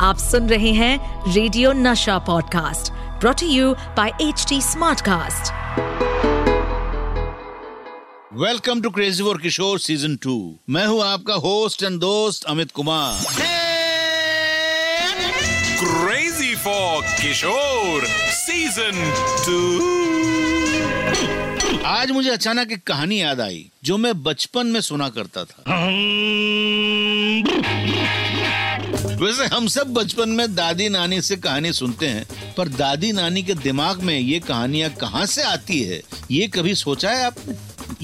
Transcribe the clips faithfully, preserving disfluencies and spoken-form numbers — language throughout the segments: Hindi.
आप सुन रहे हैं radio Nasha podcast brought to you by HT smartcast. Welcome to crazy for Kishore season two. मैं हूं आपका होस्ट एंड दोस्त Amit Kumar. Crazy for Kishore season two. आज मुझे अचानक एक कहानी याद आई जो मैं बचपन में सुना करता था। वैसे हम सब बचपन में दादी नानी से कहानी सुनते हैं, पर दादी नानी के दिमाग में ये कहानियाँ कहाँ से आती है ये कभी सोचा है आपने?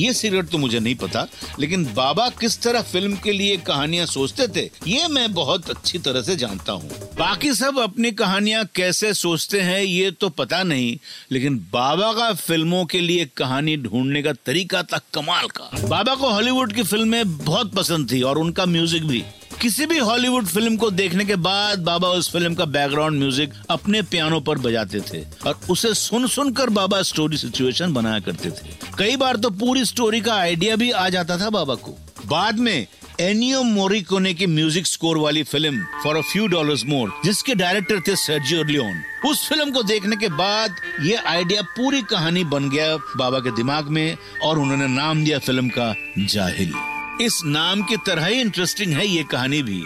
ये सीक्रेट तो मुझे नहीं पता, लेकिन बाबा किस तरह फिल्म के लिए कहानियाँ सोचते थे ये मैं बहुत अच्छी तरह से जानता हूँ। बाकी सब अपनी कहानियाँ कैसे सोचते हैं ये तो पता नहीं, लेकिन बाबा का फिल्मों के लिए कहानी ढूंढने का तरीका था कमाल का। बाबा को हॉलीवुड की फिल्में बहुत पसंद थी और उनका म्यूजिक भी। किसी भी हॉलीवुड फिल्म को देखने के बाद बाबा उस फिल्म का बैकग्राउंड म्यूजिक अपने पियानो पर बजाते थे और उसे सुन सुनकर बाबा स्टोरी सिचुएशन बनाया करते थे। कई बार तो पूरी स्टोरी का आइडिया भी आ जाता था बाबा को। बाद में एनियो मोरिकोने की म्यूजिक स्कोर वाली film for a few dollars more, जिसके डायरेक्टर थे सर्जियो लियोन, उस फिल्म को देखने के बाद ये आइडिया पूरी कहानी बन गया बाबा के दिमाग में और उन्होंने नाम दिया फिल्म का जाहिल। इस नाम की तरह ही इंटरेस्टिंग है ये कहानी भी,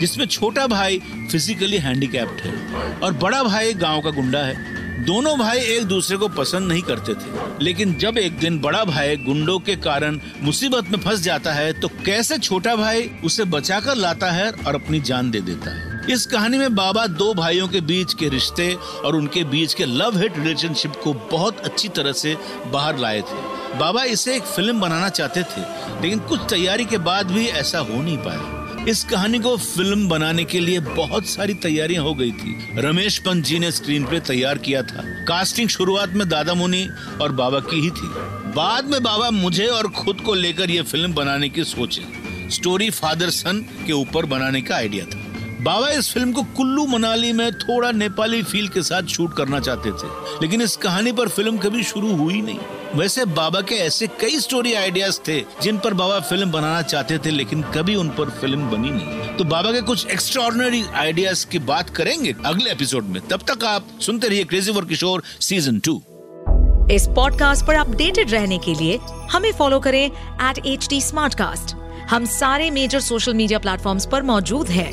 जिसमें छोटा भाई फिजिकली हैंडीकैप्ड है और बड़ा भाई गांव का गुंडा है। दोनों भाई एक दूसरे को पसंद नहीं करते थे, लेकिन जब एक दिन बड़ा भाई गुंडों के कारण मुसीबत में फंस जाता है तो कैसे छोटा भाई उसे बचाकर लाता है और अपनी जान दे देता है। इस कहानी में बाबा दो भाइयों के बीच के रिश्ते और उनके बीच के लव हेट रिलेशनशिप को बहुत अच्छी तरह से बाहर लाए थे। बाबा इसे एक फिल्म बनाना चाहते थे, लेकिन कुछ तैयारी के बाद भी ऐसा हो नहीं पाया। इस कहानी को फिल्म बनाने के लिए बहुत सारी तैयारियां हो गई थी। रमेश पंत जी ने स्क्रीन प्ले तैयार किया था। कास्टिंग शुरुआत में दादा मुनि और बाबा की ही थी। बाद में बाबा मुझे और खुद को लेकर यह फिल्म बनाने की सोचे। स्टोरी फादर सन के ऊपर बनाने का आइडिया था। बाबा इस फिल्म को कुल्लू मनाली में थोड़ा नेपाली फील के साथ शूट करना चाहते थे, लेकिन इस कहानी पर फिल्म कभी शुरू हुई नहीं। वैसे बाबा के ऐसे कई स्टोरी आइडियाज थे जिन पर बाबा फिल्म बनाना चाहते थे, लेकिन कभी उन पर फिल्म बनी नहीं। तो बाबा के कुछ एक्स्ट्राऑर्डिनरी आइडियाज की बात करेंगे अगले एपिसोड में। तब तक आप सुनते रहिए crazy for Kishore season two. इस पॉडकास्ट पर अपडेटेड रहने के लिए हमें फॉलो करें at H D smart cast. हम सारे मेजर सोशल मीडिया प्लेटफॉर्म्स पर मौजूद हैं